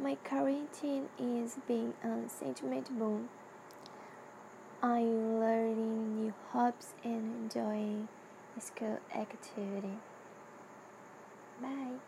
My quarantine is being a sentiment boom. I'm learning new hobbies and enjoying school activity. Bye.